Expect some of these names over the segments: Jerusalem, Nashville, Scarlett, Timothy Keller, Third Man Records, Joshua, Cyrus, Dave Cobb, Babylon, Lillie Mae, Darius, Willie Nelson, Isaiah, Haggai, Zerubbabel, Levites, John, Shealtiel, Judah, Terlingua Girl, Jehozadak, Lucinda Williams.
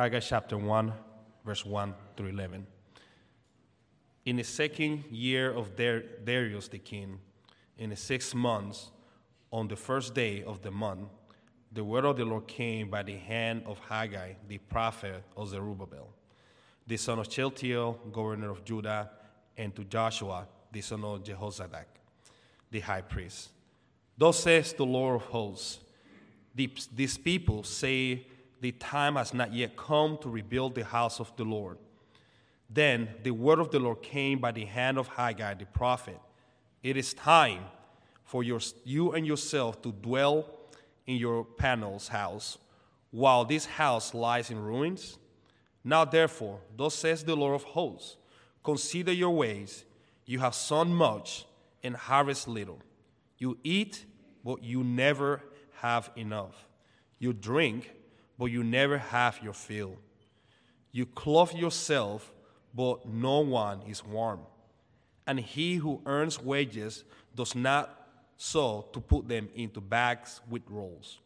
Haggai chapter 1, verse 1 through 11. In the second year of Darius the king, in the 6 months, on the first day of the month, the word of the Lord came by the hand of Haggai, the prophet of Zerubbabel, the son of Shealtiel, governor of Judah, and to Joshua, the son of Jehozadak, the high priest. Thus says the Lord of hosts, these people say, the time has not yet come to rebuild the house of the Lord. Then the word of the Lord came by the hand of Haggai the prophet. It is time for you and yourself to dwell in your panel's house, while this house lies in ruins. Now therefore, thus says the Lord of hosts, consider your ways. You have sown much and harvest little. You eat, but you never have enough. You drink, but you never have your fill. You clothe yourself, but no one is warm. And he who earns wages does not sow to put them into bags with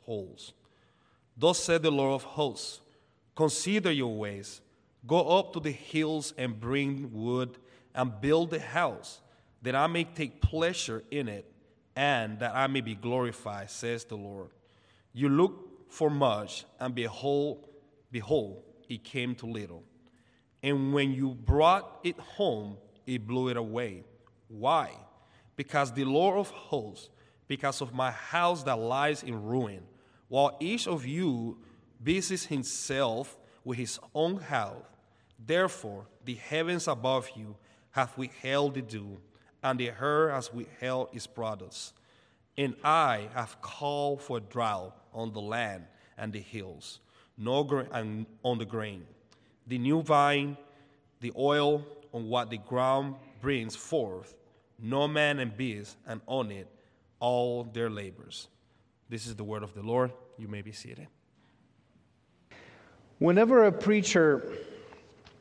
holes. Thus said the Lord of hosts, consider your ways. Go up to the hills and bring wood and build the house, that I may take pleasure in it and that I may be glorified, says the Lord. You look for much, and behold, it came to little. And when you brought it home, it blew it away. Why? Because the Lord of hosts, because of my house that lies in ruin, while each of you busies himself with his own house, therefore the heavens above you have withheld the dew, and the earth has withheld its products. And I have called for a drought on the land and the hills, and on the grain, the new vine, the oil, on what the ground brings forth, no man and beast, and on it all their labors. This is the word of the Lord. You may be seated. Whenever a preacher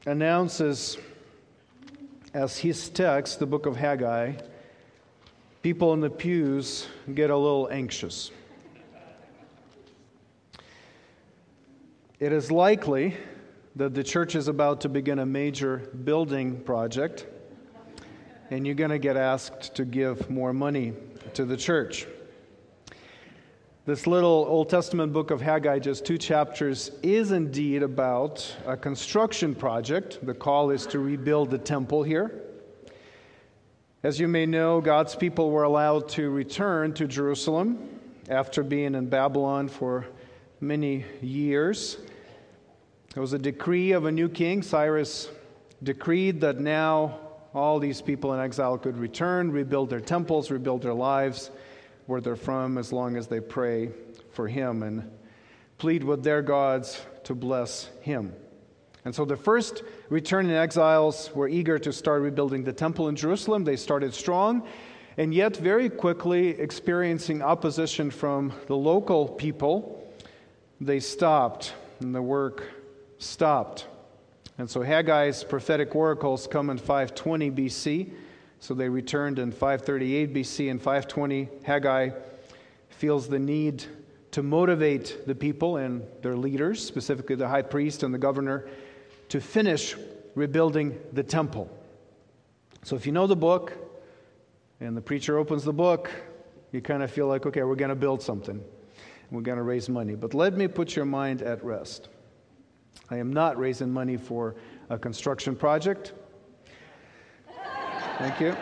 announces as his text the book of Haggai, people in the pews get a little anxious. It is likely that the church is about to begin a major building project, and you're going to get asked to give more money to the church. This little Old Testament book of Haggai, just 2 chapters, is indeed about a construction project. The call is to rebuild the temple here. As you may know, God's people were allowed to return to Jerusalem after being in Babylon for many years. There was a decree of a new king. Cyrus decreed that now all these people in exile could return, rebuild their temples, rebuild their lives where they're from, as long as they pray for him and plead with their gods to bless him. And so the first returning exiles were eager to start rebuilding the temple in Jerusalem. They started strong, and yet very quickly experiencing opposition from the local people, they stopped, and the work stopped. And so Haggai's prophetic oracles come in 520 BC, so they returned in 538 BC and 520. Haggai feels the need to motivate the people and their leaders, specifically the high priest and the governor, to finish rebuilding the temple. So if you know the book, and the preacher opens the book, you kind of feel like, okay, we're going to build something, we're going to raise money. But let me put your mind at rest. I am not raising money for a construction project. Thank you.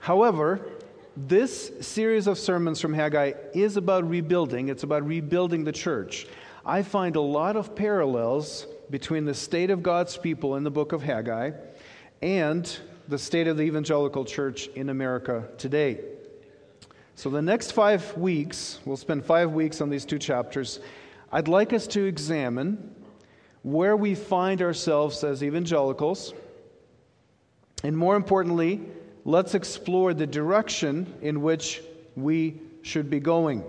However, this series of sermons from Haggai is about rebuilding. It's about rebuilding the church. I find a lot of parallels between the state of God's people in the book of Haggai and the state of the evangelical church in America today. So the next 5 weeks, we'll spend 5 weeks on these 2 chapters. I'd like us to examine where we find ourselves as evangelicals, and more importantly, let's explore the direction in which we should be going.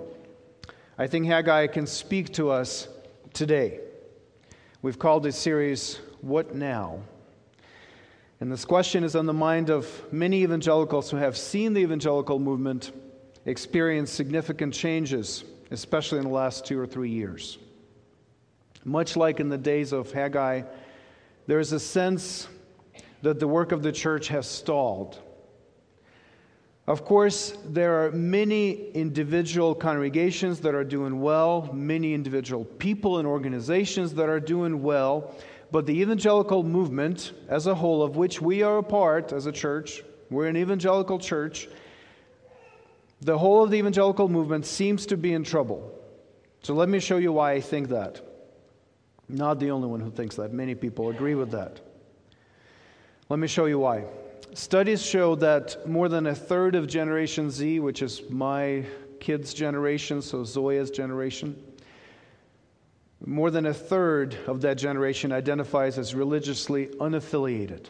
I think Haggai can speak to us today. We've called this series, What Now? And this question is on the mind of many evangelicals who have seen the evangelical movement experience significant changes, especially in the last 2 or 3 years. Much like in the days of Haggai, there is a sense that the work of the church has stalled. Of course, there are many individual congregations that are doing well, many individual people and organizations that are doing well, but the evangelical movement as a whole, of which we are a part as a church, we're an evangelical church, the whole of the evangelical movement seems to be in trouble. So let me show you why I think that. Not the only one who thinks that. Many people agree with that. Let me show you why. Studies show that more than a third of Generation Z, which is my kids' generation, so Zoya's generation, more than a third of that generation identifies as religiously unaffiliated.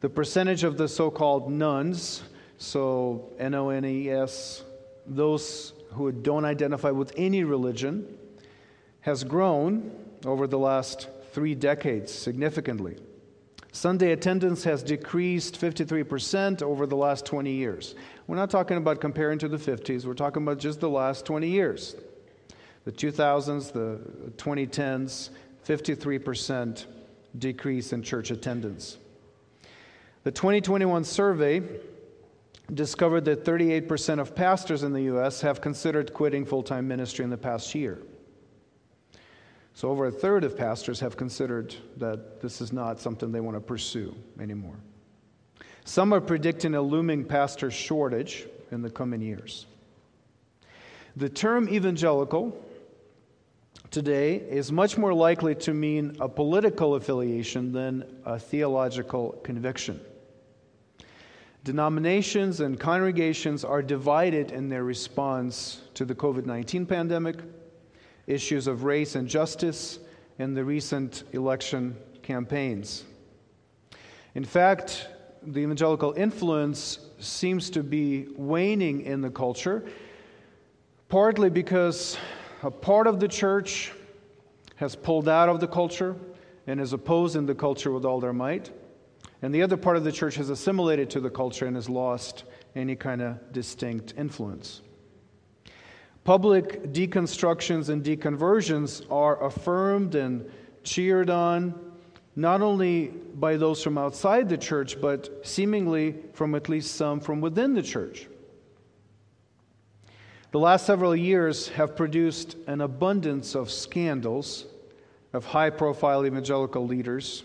The percentage of the so-called nuns, so N-O-N-E-S, those who don't identify with any religion, has grown over the last 3 decades significantly. Sunday attendance has decreased 53% over the last 20 years. We're not talking about comparing to the 50s. We're talking about just the last 20 years. The 2000s, the 2010s, 53% decrease in church attendance. The 2021 survey discovered that 38% of pastors in the U.S. have considered quitting full-time ministry in the past year. So over a third of pastors have considered that this is not something they want to pursue anymore. Some are predicting a looming pastor shortage in the coming years. The term evangelical today is much more likely to mean a political affiliation than a theological conviction. Denominations and congregations are divided in their response to the COVID-19 pandemic, issues of race and justice, and the recent election campaigns. In fact, the evangelical influence seems to be waning in the culture, partly because a part of the church has pulled out of the culture and is opposing the culture with all their might, and the other part of the church has assimilated to the culture and has lost any kind of distinct influence. Public deconstructions and deconversions are affirmed and cheered on, not only by those from outside the church, but seemingly from at least some from within the church. The last several years have produced an abundance of scandals of high-profile evangelical leaders,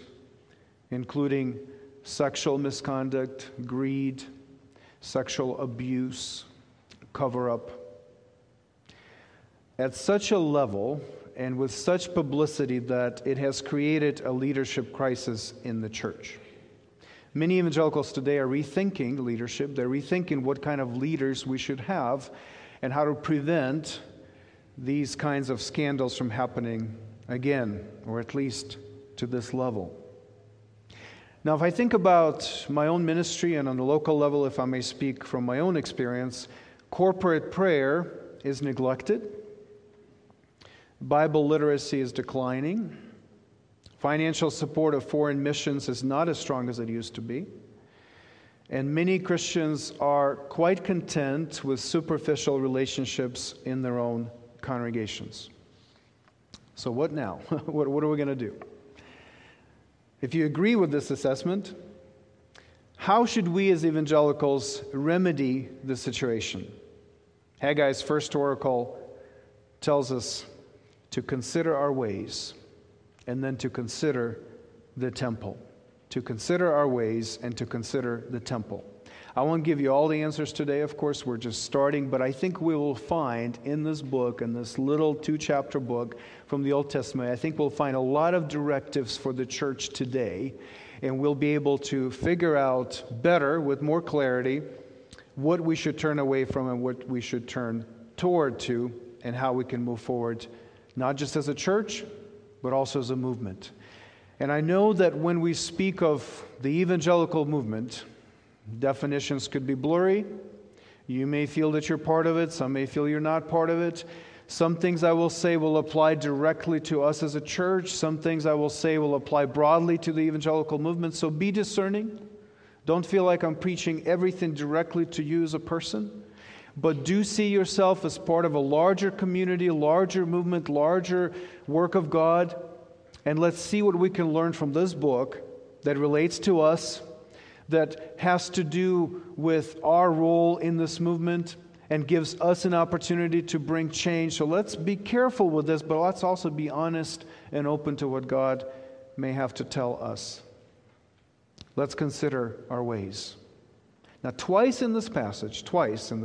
including sexual misconduct, greed, sexual abuse, cover-up. At such a level and with such publicity that it has created a leadership crisis in the church. Many evangelicals today are rethinking leadership. They're rethinking what kind of leaders we should have and how to prevent these kinds of scandals from happening again, or at least to this level. Now, if I think about my own ministry and on the local level, if I may speak from my own experience, corporate prayer is neglected. Bible literacy is declining. Financial support of foreign missions is not as strong as it used to be. And many Christians are quite content with superficial relationships in their own congregations. So what now? What are we going to do? If you agree with this assessment, how should we as evangelicals remedy the situation? Haggai's first oracle tells us to consider our ways, and then to consider the temple. To consider our ways and to consider the temple. I won't give you all the answers today, of course, we're just starting, but I think we will find in this book, in this little 2-chapter book from the Old Testament, I think we'll find a lot of directives for the church today, and we'll be able to figure out better, with more clarity, what we should turn away from and what we should turn toward to, and how we can move forward, not just as a church, but also as a movement. And I know that when we speak of the evangelical movement, definitions could be blurry. You may feel that you're part of it. Some may feel you're not part of it. Some things I will say will apply directly to us as a church. Some things I will say will apply broadly to the evangelical movement. So be discerning. Don't feel like I'm preaching everything directly to you as a person. but do see yourself as part of a larger community, larger movement, larger work of God. And let's see what we can learn from this book that relates to us, that has to do with our role in this movement and gives us an opportunity to bring change. So let's be careful with this, but let's also be honest and open to what God may have to tell us. Let's consider our ways. Now, twice in this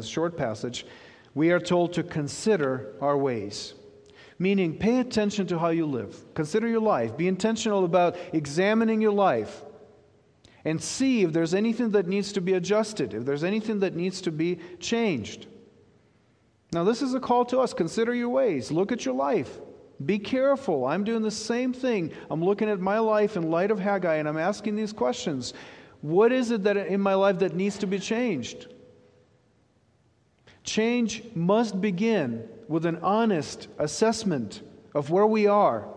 short passage, we are told to consider our ways. Meaning, pay attention to how you live. Consider your life. Be intentional about examining your life and see if there's anything that needs to be adjusted, if there's anything that needs to be changed. Now, this is a call to us. Consider your ways. Look at your life. Be careful. I'm doing the same thing. I'm looking at my life in light of Haggai, and I'm asking these questions. What is it that in my life that needs to be changed? Change must begin with an honest assessment of where we are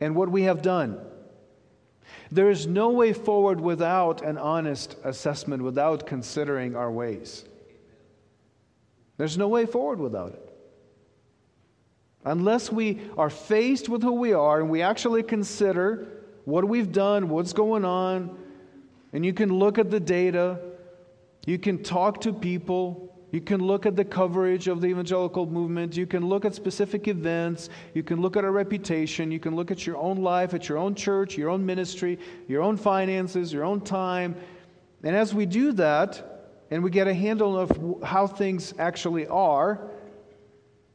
and what we have done. There is no way forward without an honest assessment, without considering our ways. There's no way forward without it. Unless we are faced with who we are and we actually consider what we've done, what's going on, and you can look at the data, you can talk to people, you can look at the coverage of the evangelical movement, you can look at specific events, you can look at our reputation, you can look at your own life, at your own church, your own ministry, your own finances, your own time. And as we do that, and we get a handle of how things actually are,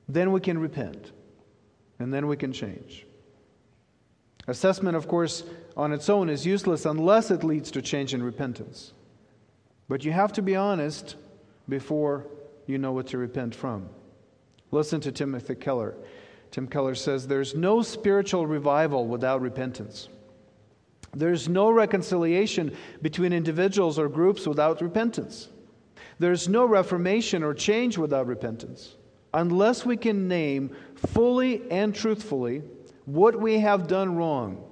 then we can repent, and then we can change. Assessment, of course, on its own is useless unless it leads to change and repentance. But you have to be honest before you know what to repent from. Listen to Timothy Keller. Tim Keller says, "There's no spiritual revival without repentance. There's no reconciliation between individuals or groups without repentance. There's no reformation or change without repentance. Unless we can name fully and truthfully what we have done wrong,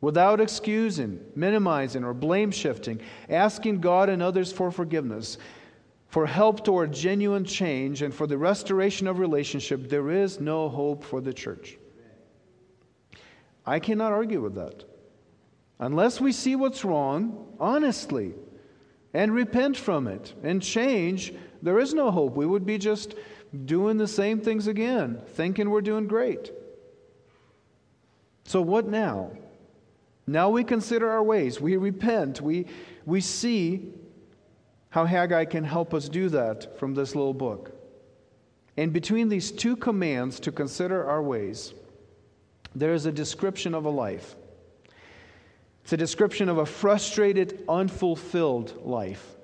without excusing, minimizing, or blame shifting, asking God and others for forgiveness, for help toward genuine change, and for the restoration of relationship, there is no hope for the church." I cannot argue with that. Unless we see what's wrong, honestly, and repent from it, and change, there is no hope. We would be just doing the same things again, thinking we're doing great. So what now? Now we consider our ways. We repent. We see how Haggai can help us do that from this little book. And between these two commands to consider our ways, there is a description of a life. It's a description of a frustrated, unfulfilled life.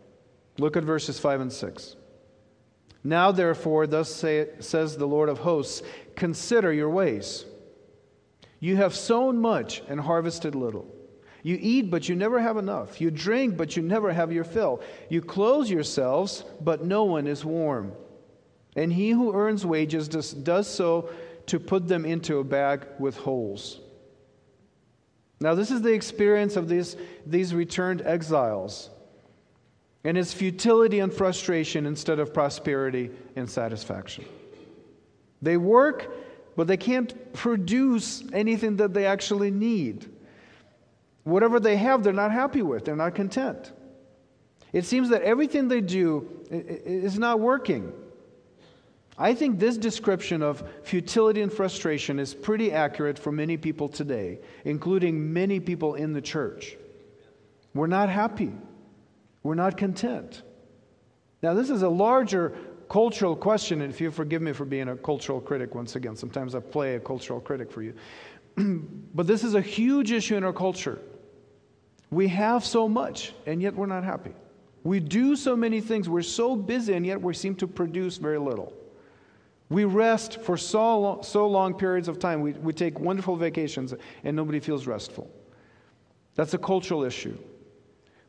Look at verses 5 and 6. "Now, therefore, thus says the Lord of hosts, consider your ways. You have sown much and harvested little. You eat, but you never have enough. You drink, but you never have your fill. You clothe yourselves, but no one is warm. And he who earns wages does so to put them into a bag with holes." Now, this is the experience of these returned exiles. And it's futility and frustration instead of prosperity and satisfaction. They work, but they can't produce anything that they actually need. Whatever they have, they're not happy with. They're not content. It seems that everything they do is not working. I think this description of futility and frustration is pretty accurate for many people today, including many people in the church. We're not happy. We're not content. Now, this is a larger cultural question, and if you forgive me for being a cultural critic once again, sometimes I play a cultural critic for you. But this is a huge issue in our culture. We have so much, and yet we're not happy. We do so many things. We're so busy, and yet we seem to produce very little. We rest for so long periods of time. We take wonderful vacations, and nobody feels restful. That's a cultural issue.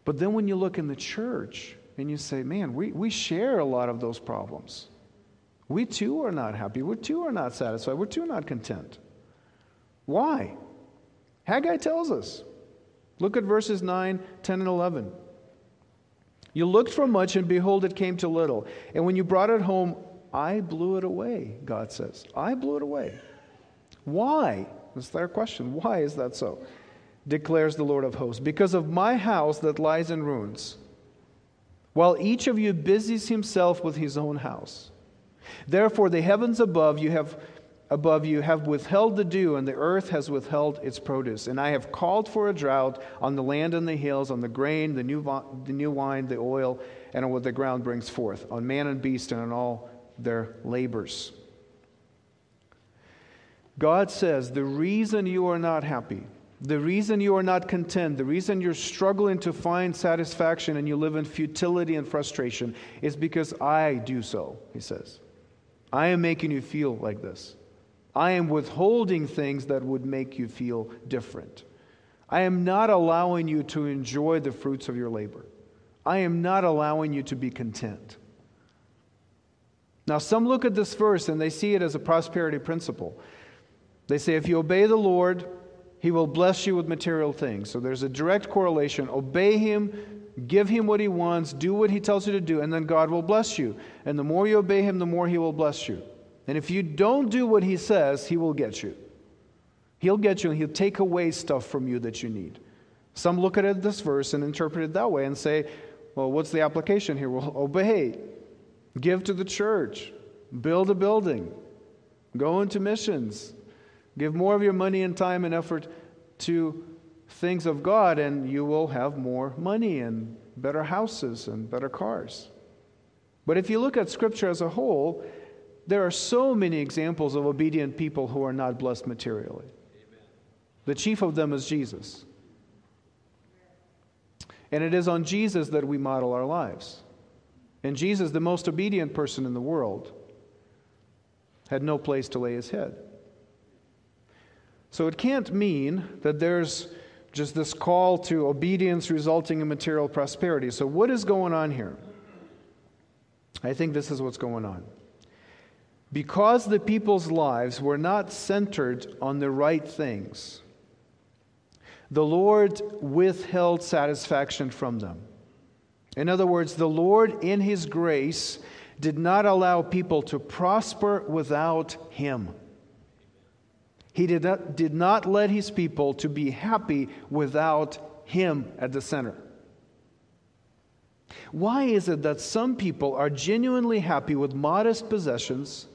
But then when you look in the church and you say, man, we share a lot of those problems. We too are not happy. We too are not satisfied. We're too not content. Why? Haggai tells us. Look at verses 9, 10, and 11. You looked for much, and behold, it came to little. And when you brought it home, I blew it away, God says. I blew it away. Why? That's their question. Why is that so? Declares the Lord of hosts. Because of my house that lies in ruins, while each of you busies himself with his own house. Therefore the heavens above you have withheld the dew, and the earth has withheld its produce. And I have called for a drought on the land and the hills, on the grain, the new wine, the oil, and on what the ground brings forth, on man and beast, and on all their labors. God says, the reason you are not happy, the reason you are not content, the reason you're struggling to find satisfaction and you live in futility and frustration is because I do so, he says. I am making you feel like this. I am withholding things that would make you feel different. I am not allowing you to enjoy the fruits of your labor. I am not allowing you to be content. Now, some look at this verse and they see it as a prosperity principle. They say, if you obey the Lord, He will bless you with material things. So there's a direct correlation. Obey Him, give Him what He wants, do what He tells you to do, and then God will bless you. And the more you obey Him, the more He will bless you. And if you don't do what He says, He will get you. He'll get you, and He'll take away stuff from you that you need. Some look at this verse and interpret it that way and say, well, what's the application here? Well, obey, give to the church, build a building, go into missions, give more of your money and time and effort to things of God, and you will have more money and better houses and better cars. But if you look at Scripture as a whole, there are so many examples of obedient people who are not blessed materially. Amen. The chief of them is Jesus. And it is on Jesus that we model our lives. And Jesus, the most obedient person in the world, had no place to lay his head. So it can't mean that there's just this call to obedience resulting in material prosperity. So what is going on here? I think this is what's going on. Because the people's lives were not centered on the right things, the Lord withheld satisfaction from them. In other words, the Lord in His grace did not allow people to prosper without Him. He did not let His people to be happy without Him at the center. Why is it that some people are genuinely happy with modest possessions,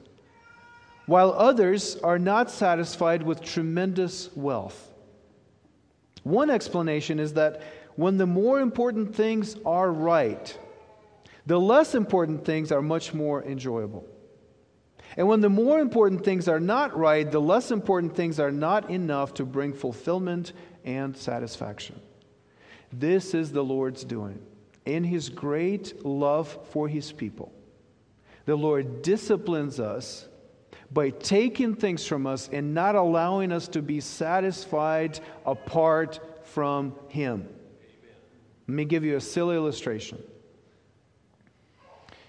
while others are not satisfied with tremendous wealth? One explanation is that when the more important things are right, the less important things are much more enjoyable. And when the more important things are not right, the less important things are not enough to bring fulfillment and satisfaction. This is the Lord's doing. In His great love for His people, the Lord disciplines us by taking things from us and not allowing us to be satisfied apart from Him. Amen. Let me give you a silly illustration.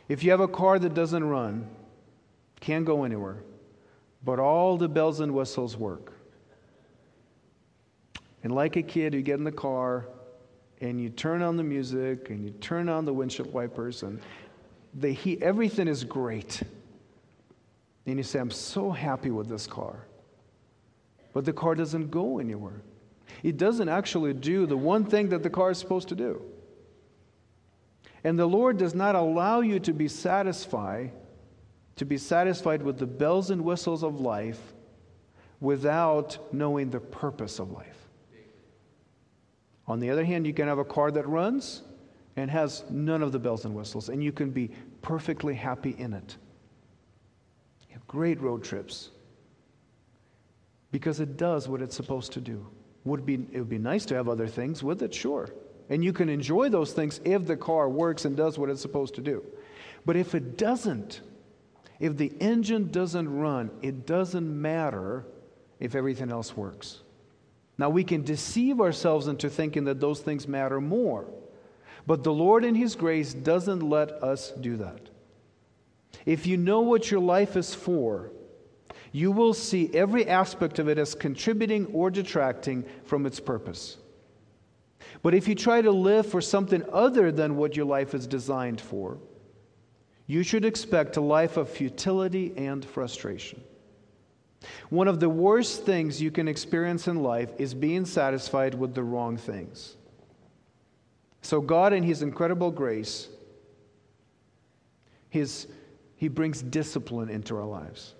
If you have a car that doesn't run, can't go anywhere, but all the bells and whistles work. And like a kid, you get in the car, and you turn on the music, and you turn on the windshield wipers, and everything is great. And you say, I'm so happy with this car. But the car doesn't go anywhere. It doesn't actually do the one thing that the car is supposed to do. And the Lord does not allow you to be satisfied with the bells and whistles of life without knowing the purpose of life. On the other hand, you can have a car that runs and has none of the bells and whistles, and you can be perfectly happy in it. You have great road trips because it does what it's supposed to do. It would be nice to have other things with it, sure. And you can enjoy those things if the car works and does what it's supposed to do. But if it doesn't, if the engine doesn't run, it doesn't matter if everything else works. Now, we can deceive ourselves into thinking that those things matter more. But the Lord in His grace doesn't let us do that. If you know what your life is for, you will see every aspect of it as contributing or detracting from its purpose. But if you try to live for something other than what your life is designed for, you should expect a life of futility and frustration. One of the worst things you can experience in life is being satisfied with the wrong things. So God, in His incredible grace, He brings discipline into our lives.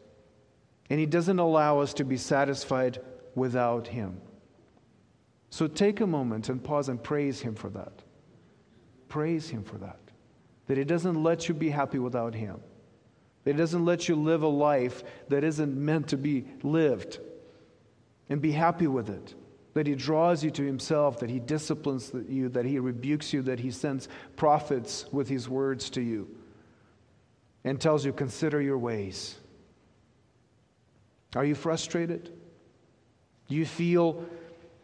And He doesn't allow us to be satisfied without Him. So take a moment and pause and praise Him for that. Praise Him for that. That He doesn't let you be happy without Him. That He doesn't let you live a life that isn't meant to be lived and be happy with it. That He draws you to Himself, that He disciplines you, that He rebukes you, that He sends prophets with His words to you and tells you, consider your ways. Are you frustrated? Do you feel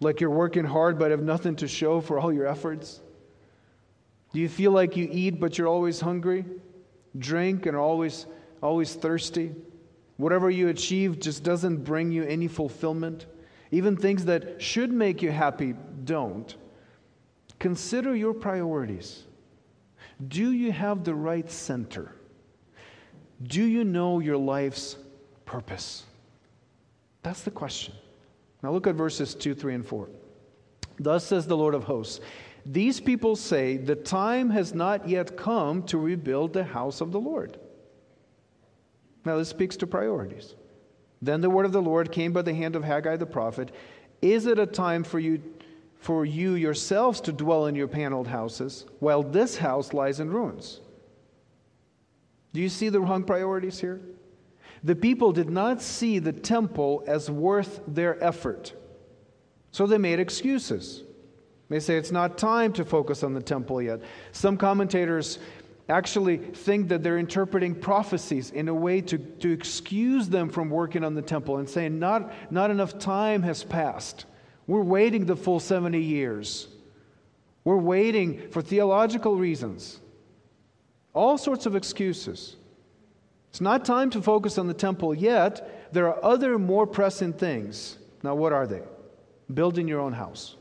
like you're working hard but have nothing to show for all your efforts? Do you feel like you eat but you're always hungry? Drink and always thirsty? Whatever you achieve just doesn't bring you any fulfillment. Even things that should make you happy don't. Consider your priorities. Do you have the right center? Do you know your life's purpose? That's the question. Now look at verses 2, 3, and 4. Thus says the Lord of hosts, these people say, the time has not yet come to rebuild the house of the Lord. Now this speaks to priorities. Then the word of the Lord came by the hand of Haggai the prophet. Is it a time for you yourselves to dwell in your paneled houses, while this house lies in ruins? Do you see the wrong priorities here? The people did not see the temple as worth their effort, so they made excuses. They say it's not time to focus on the temple yet. Some commentators actually think that they're interpreting prophecies in a way to excuse them from working on the temple and saying not enough time has passed. We're waiting the full 70 years. We're waiting for theological reasons. All sorts of excuses. It's not time to focus on the temple yet. There are other more pressing things. Now, what are they? Building your own house.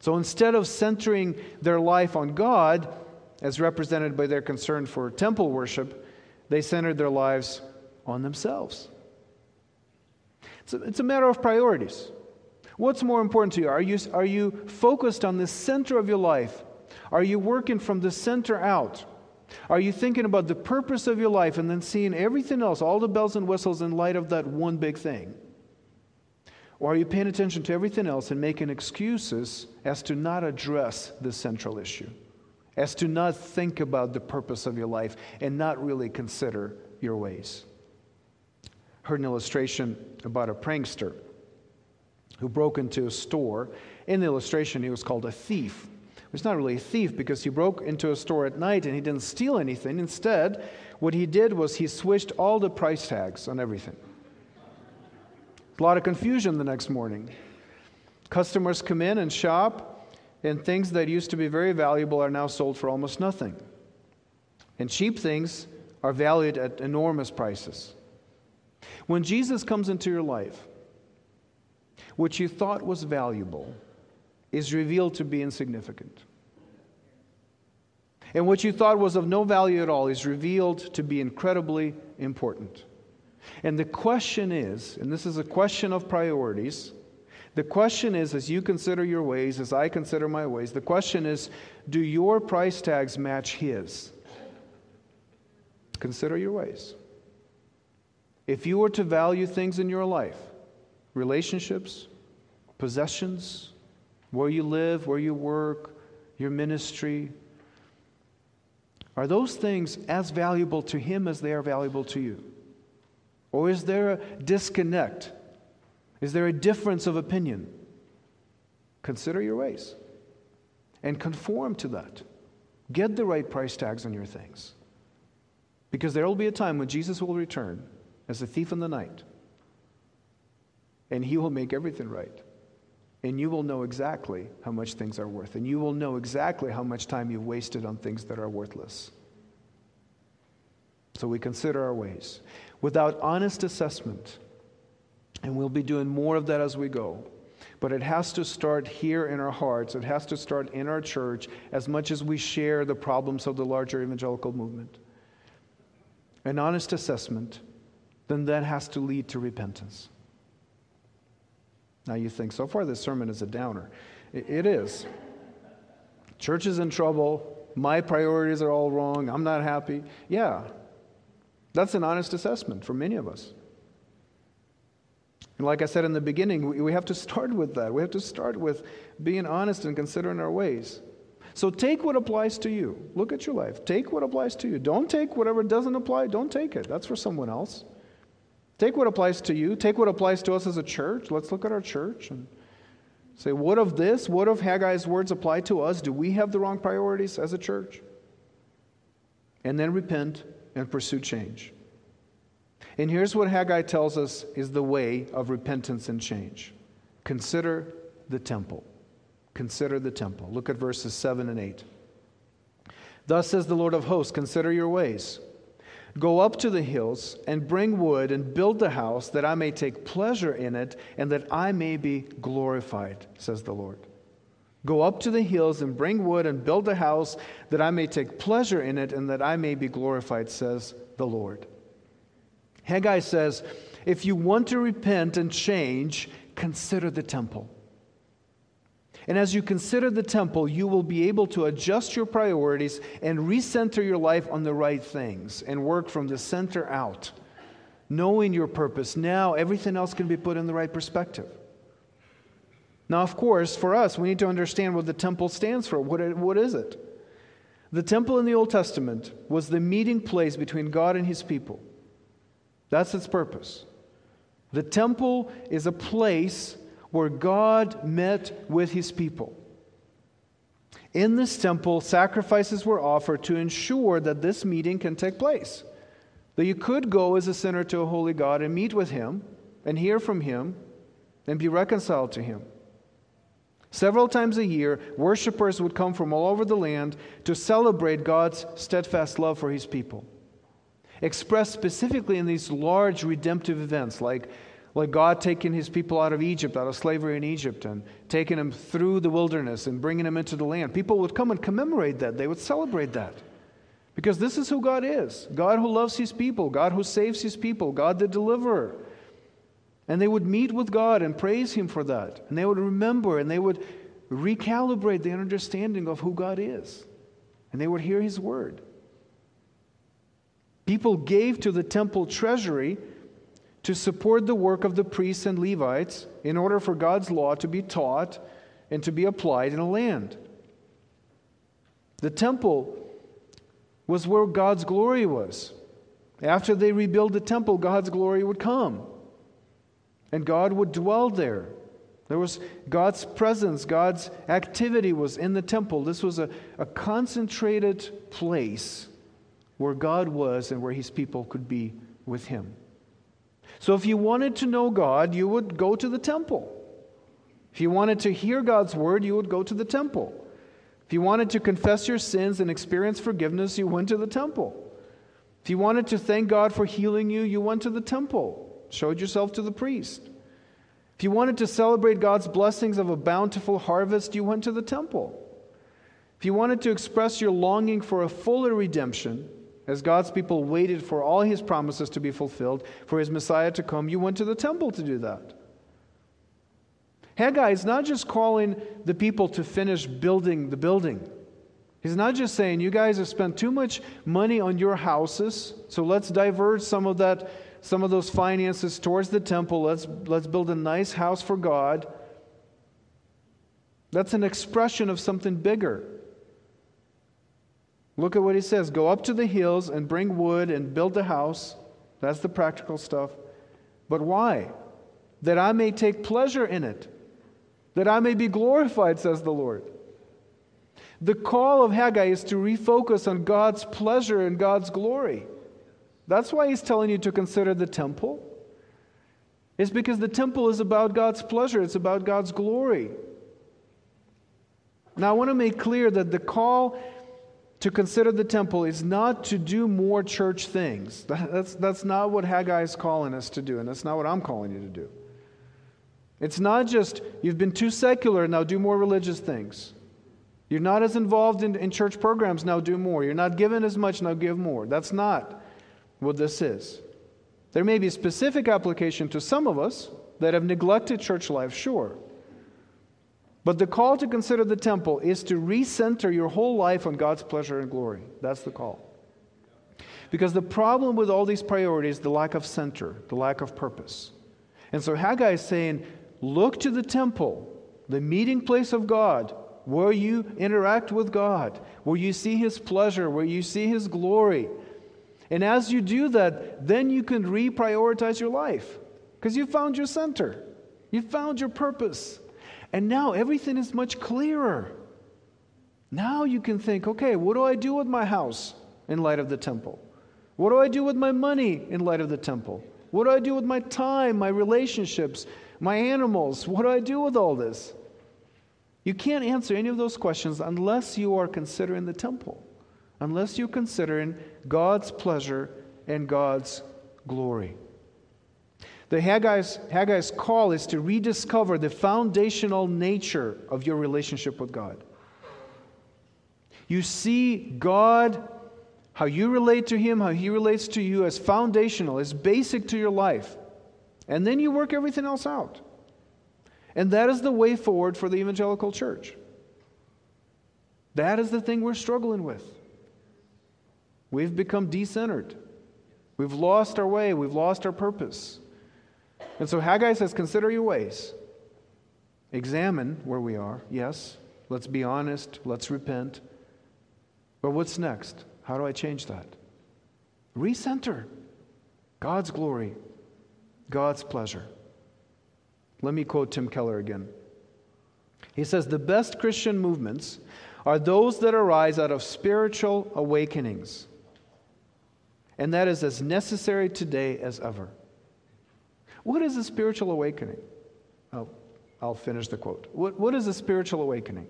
So instead of centering their life on God, as represented by their concern for temple worship, they centered their lives on themselves. It's a matter of priorities. What's more important to you? Are you focused on the center of your life? Are you working from the center out? Are you thinking about the purpose of your life and then seeing everything else, all the bells and whistles, in light of that one big thing? Or are you paying attention to everything else and making excuses as to not address the central issue? As to not think about the purpose of your life and not really consider your ways. I heard an illustration about a prankster who broke into a store. In the illustration, he was called a thief. He's not really a thief because he broke into a store at night and he didn't steal anything. Instead, what he did was he switched all the price tags on everything. A lot of confusion the next morning. Customers come in and shop, and things that used to be very valuable are now sold for almost nothing. And cheap things are valued at enormous prices. When Jesus comes into your life, what you thought was valuable is revealed to be insignificant. And what you thought was of no value at all is revealed to be incredibly important. And the question is, and this is a question of priorities, the question is, as you consider your ways, as I consider my ways, the question is, do your price tags match His? Consider your ways. If you were to value things in your life, relationships, possessions, where you live, where you work, your ministry, are those things as valuable to Him as they are valuable to you? Or is there a disconnect? Is there a difference of opinion? Consider your ways and conform to that. Get the right price tags on your things. Because there will be a time when Jesus will return as a thief in the night. And He will make everything right. And you will know exactly how much things are worth. And you will know exactly how much time you've wasted on things that are worthless. So we consider our ways. Without honest assessment, and we'll be doing more of that as we go. But it has to start here in our hearts. It has to start in our church as much as we share the problems of the larger evangelical movement. An honest assessment, then that has to lead to repentance. Now you think, so far this sermon is a downer. It is. Church is in trouble. My priorities are all wrong. I'm not happy. Yeah, that's an honest assessment for many of us. And like I said in the beginning, we have to start with that. We have to start with being honest and considering our ways. So take what applies to you. Look at your life. Take what applies to you. Don't take whatever doesn't apply. Don't take it. That's for someone else. Take what applies to you. Take what applies to us as a church. Let's look at our church and say, what of this? What of Haggai's words apply to us? Do we have the wrong priorities as a church? And then repent and pursue change. And here's what Haggai tells us is the way of repentance and change. Consider the temple. Consider the temple. Look at verses 7 and 8. Thus says the Lord of hosts, consider your ways. Go up to the hills and bring wood and build the house, that I may take pleasure in it and that I may be glorified, says the Lord. Go up to the hills and bring wood and build the house, that I may take pleasure in it and that I may be glorified, says the Lord. Haggai says, if you want to repent and change, consider the temple. And as you consider the temple, you will be able to adjust your priorities and recenter your life on the right things and work from the center out, knowing your purpose. Now, everything else can be put in the right perspective. Now, of course, for us, we need to understand what the temple stands for. What is it? The temple in the Old Testament was the meeting place between God and His people. That's its purpose. The temple is a place where God met with His people. In this temple, sacrifices were offered to ensure that this meeting can take place. That you could go as a sinner to a holy God and meet with Him and hear from Him and be reconciled to Him. Several times a year, worshipers would come from all over the land to celebrate God's steadfast love for His people, expressed specifically in these large redemptive events like God taking His people out of Egypt, out of slavery in Egypt, and taking them through the wilderness and bringing them into the land. People would come and commemorate that. They would celebrate that. Because this is who God is. God who loves His people. God who saves His people. God the deliverer. And they would meet with God and praise Him for that. And they would remember and they would recalibrate their understanding of who God is. And they would hear His word. People gave to the temple treasury to support the work of the priests and Levites in order for God's law to be taught and to be applied in a land. The temple was where God's glory was. After they rebuilt the temple, God's glory would come, and God would dwell there. There was God's presence, God's activity was in the temple. This was a concentrated place where God was and where His people could be with Him. So if you wanted to know God, you would go to the temple. If you wanted to hear God's word, you would go to the temple. If you wanted to confess your sins and experience forgiveness, you went to the temple. If you wanted to thank God for healing you, you went to the temple, showed yourself to the priest. If you wanted to celebrate God's blessings of a bountiful harvest, you went to the temple. If you wanted to express your longing for a fuller redemption, as God's people waited for all His promises to be fulfilled, for His Messiah to come, you went to the temple to do that. Haggai is not just calling the people to finish building the building. He's not just saying, you guys have spent too much money on your houses, so let's diverge some of those finances towards the temple. Let's build a nice house for God. That's an expression of something bigger. Look at what he says. Go up to the hills and bring wood and build the house. That's the practical stuff. But why? That I may take pleasure in it. That I may be glorified, says the Lord. The call of Haggai is to refocus on God's pleasure and God's glory. That's why he's telling you to consider the temple. It's because the temple is about God's pleasure. It's about God's glory. Now I want to make clear that the call to consider the temple is not to do more church things. That's not what Haggai is calling us to do, and that's not what I'm calling you to do. It's not just you've been too secular, now do more religious things. You're not as involved in church programs, now do more. You're not given as much, now give more. That's not what this is. There may be specific application to some of us that have neglected church life, sure. But the call to consider the temple is to recenter your whole life on God's pleasure and glory. That's the call. Because the problem with all these priorities, the lack of center, the lack of purpose. And so Haggai is saying, look to the temple, the meeting place of God, where you interact with God, where you see His pleasure, where you see His glory. And as you do that, then you can reprioritize your life because you found your center. You found your purpose. And now everything is much clearer. Now you can think, okay, what do I do with my house in light of the temple? What do I do with my money in light of the temple? What do I do with my time, my relationships, my animals? What do I do with all this? You can't answer any of those questions unless you are considering the temple, unless you're considering God's pleasure and God's glory. The Haggai's call is to rediscover the foundational nature of your relationship with God. You see God, how you relate to Him, how He relates to you, as foundational, as basic to your life. And then you work everything else out. And that is the way forward for the evangelical church. That is the thing we're struggling with. We've become de-centered. We've lost our way. We've lost our purpose. And so Haggai says, consider your ways. Examine where we are. Yes, let's be honest. Let's repent. But what's next? How do I change that? Recenter God's glory, God's pleasure. Let me quote Tim Keller again. He says, the best Christian movements are those that arise out of spiritual awakenings. And that is as necessary today as ever. What is a spiritual awakening? Oh, I'll finish the quote. What is a spiritual awakening?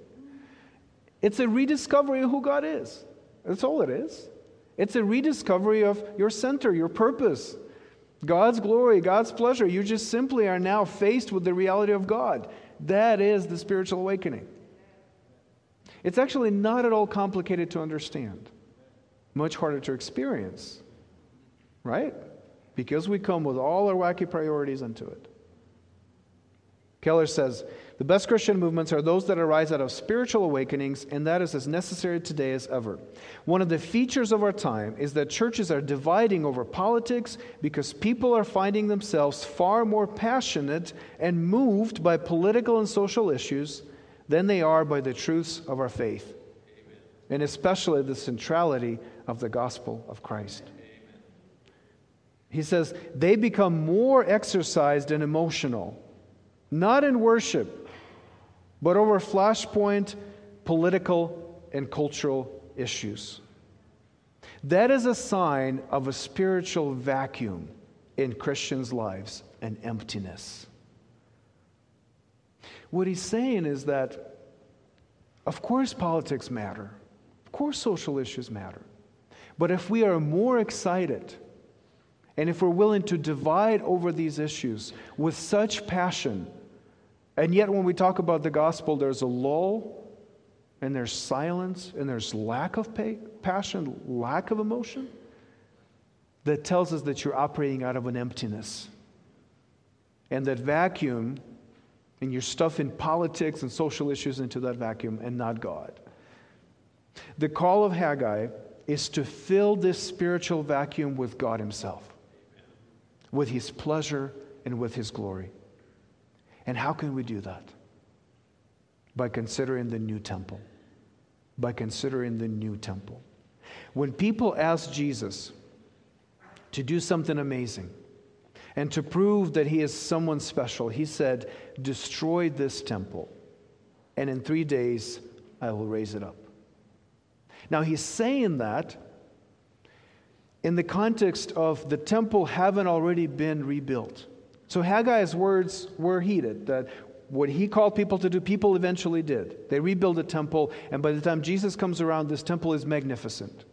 It's a rediscovery of who God is. That's all it is. It's a rediscovery of your center, your purpose, God's glory, God's pleasure. You just simply are now faced with the reality of God. That is the spiritual awakening. It's actually not at all complicated to understand. Much harder to experience, right? Because we come with all our wacky priorities into it. Keller says, the best Christian movements are those that arise out of spiritual awakenings, and that is as necessary today as ever. One of the features of our time is that churches are dividing over politics because people are finding themselves far more passionate and moved by political and social issues than they are by the truths of our faith, Amen. And especially the centrality of the gospel of Christ. Amen. He says, they become more exercised and emotional, not in worship, but over flashpoint political and cultural issues. That is a sign of a spiritual vacuum in Christians' lives, an emptiness. What he's saying is that, of course, politics matter. Of course, social issues matter. But if we are more excited, and if we're willing to divide over these issues with such passion, and yet when we talk about the gospel, there's a lull, and there's silence, and there's lack of passion, lack of emotion, that tells us that you're operating out of an emptiness. And that vacuum, and you're stuffing politics and social issues into that vacuum, and not God. The call of Haggai is to fill this spiritual vacuum with God Himself, with His pleasure and with His glory. And how can we do that? By considering the new temple. By considering the new temple. When people ask Jesus to do something amazing and to prove that He is someone special, He said, destroy this temple, and in 3 days I will raise it up. Now He's saying that in the context of the temple having already been rebuilt. So Haggai's words were heeded, that what he called people to do, people eventually did. They rebuild the temple, and by the time Jesus comes around, this temple is magnificent.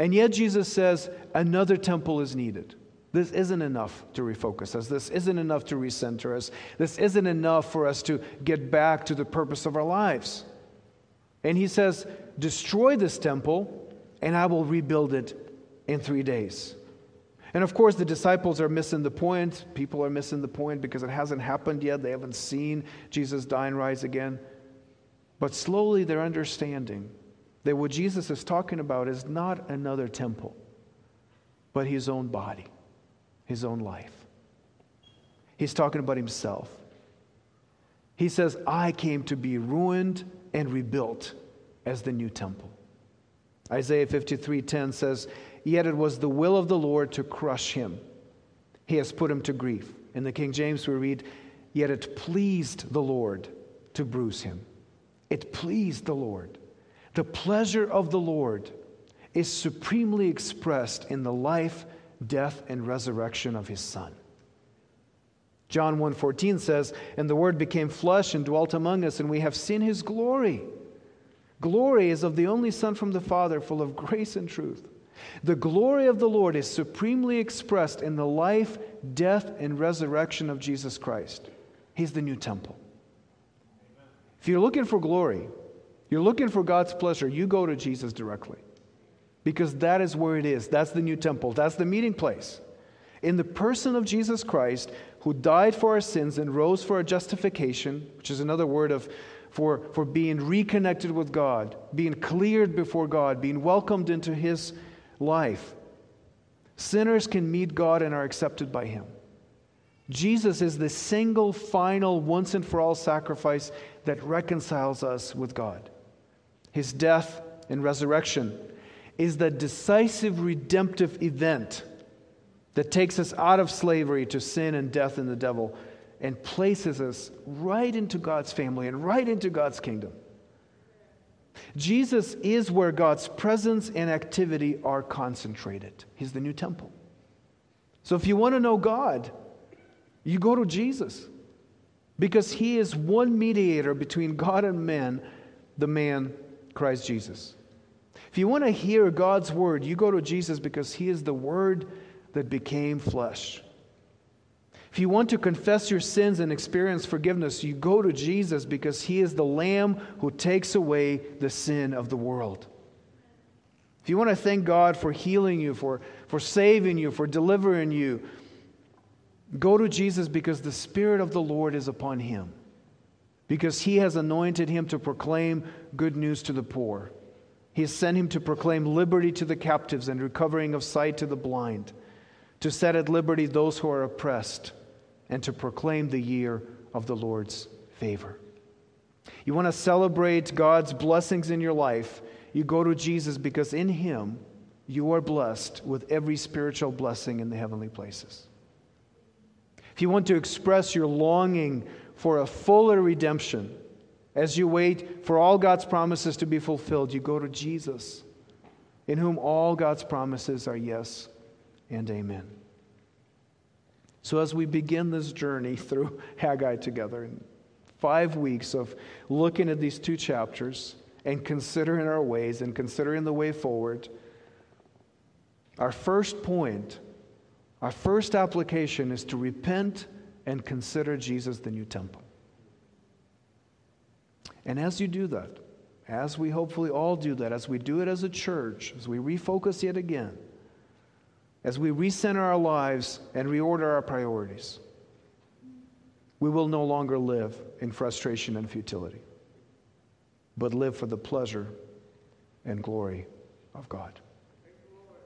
And yet Jesus says, another temple is needed. This isn't enough to refocus us. This isn't enough to recenter us. This isn't enough for us to get back to the purpose of our lives. And he says, destroy this temple, and I will rebuild it in 3 days. And of course, the disciples are missing the point. People are missing the point because it hasn't happened yet. They haven't seen Jesus die and rise again. But slowly they're understanding that what Jesus is talking about is not another temple, but his own body, his own life. He's talking about himself. He says, I came to be ruined and rebuilt as the new temple. Isaiah 53:10 says, yet it was the will of the Lord to crush him. He has put him to grief. In the King James we read, yet it pleased the Lord to bruise him. It pleased the Lord. The pleasure of the Lord is supremely expressed in the life, death, and resurrection of his Son. John 1:14 says, and the Word became flesh and dwelt among us, and we have seen his glory. Glory is of the only Son from the Father, full of grace and truth. The glory of the Lord is supremely expressed in the life, death, and resurrection of Jesus Christ. He's the new temple. If you're looking for glory, you're looking for God's pleasure, you go to Jesus directly. Because that is where it is. That's the new temple. That's the meeting place. In the person of Jesus Christ, who died for our sins and rose for our justification, which is another word for being reconnected with God, being cleared before God, being welcomed into his life. Sinners can meet God and are accepted by him. Jesus is the single, final, once and for all sacrifice that reconciles us with God. His death and resurrection is the decisive redemptive event that takes us out of slavery to sin and death and the devil and places us right into God's family and right into God's kingdom. Jesus is where God's presence and activity are concentrated. He's the new temple. So if you want to know God, you go to Jesus, because he is one mediator between God and man, the man Christ Jesus. If you want to hear God's word, you go to Jesus, because he is the Word that became flesh. If you want to confess your sins and experience forgiveness, you go to Jesus, because he is the Lamb who takes away the sin of the world. If you want to thank God for healing you, for saving you, for delivering you, go to Jesus, because the Spirit of the Lord is upon him, because he has anointed him to proclaim good news to the poor. He has sent him to proclaim liberty to the captives and recovering of sight to the blind, to set at liberty those who are oppressed, and to proclaim the year of the Lord's favor. You want to celebrate God's blessings in your life, you go to Jesus, because in him you are blessed with every spiritual blessing in the heavenly places. If you want to express your longing for a fuller redemption, as you wait for all God's promises to be fulfilled, you go to Jesus, in whom all God's promises are yes and amen. So as we begin this journey through Haggai together, in 5 weeks of looking at these two chapters and considering our ways and considering the way forward, our first point, our first application is to repent and consider Jesus the new temple. And as you do that, as we hopefully all do that, as we do it as a church, as we refocus yet again, as we recenter our lives and reorder our priorities, we will no longer live in frustration and futility, but live for the pleasure and glory of God.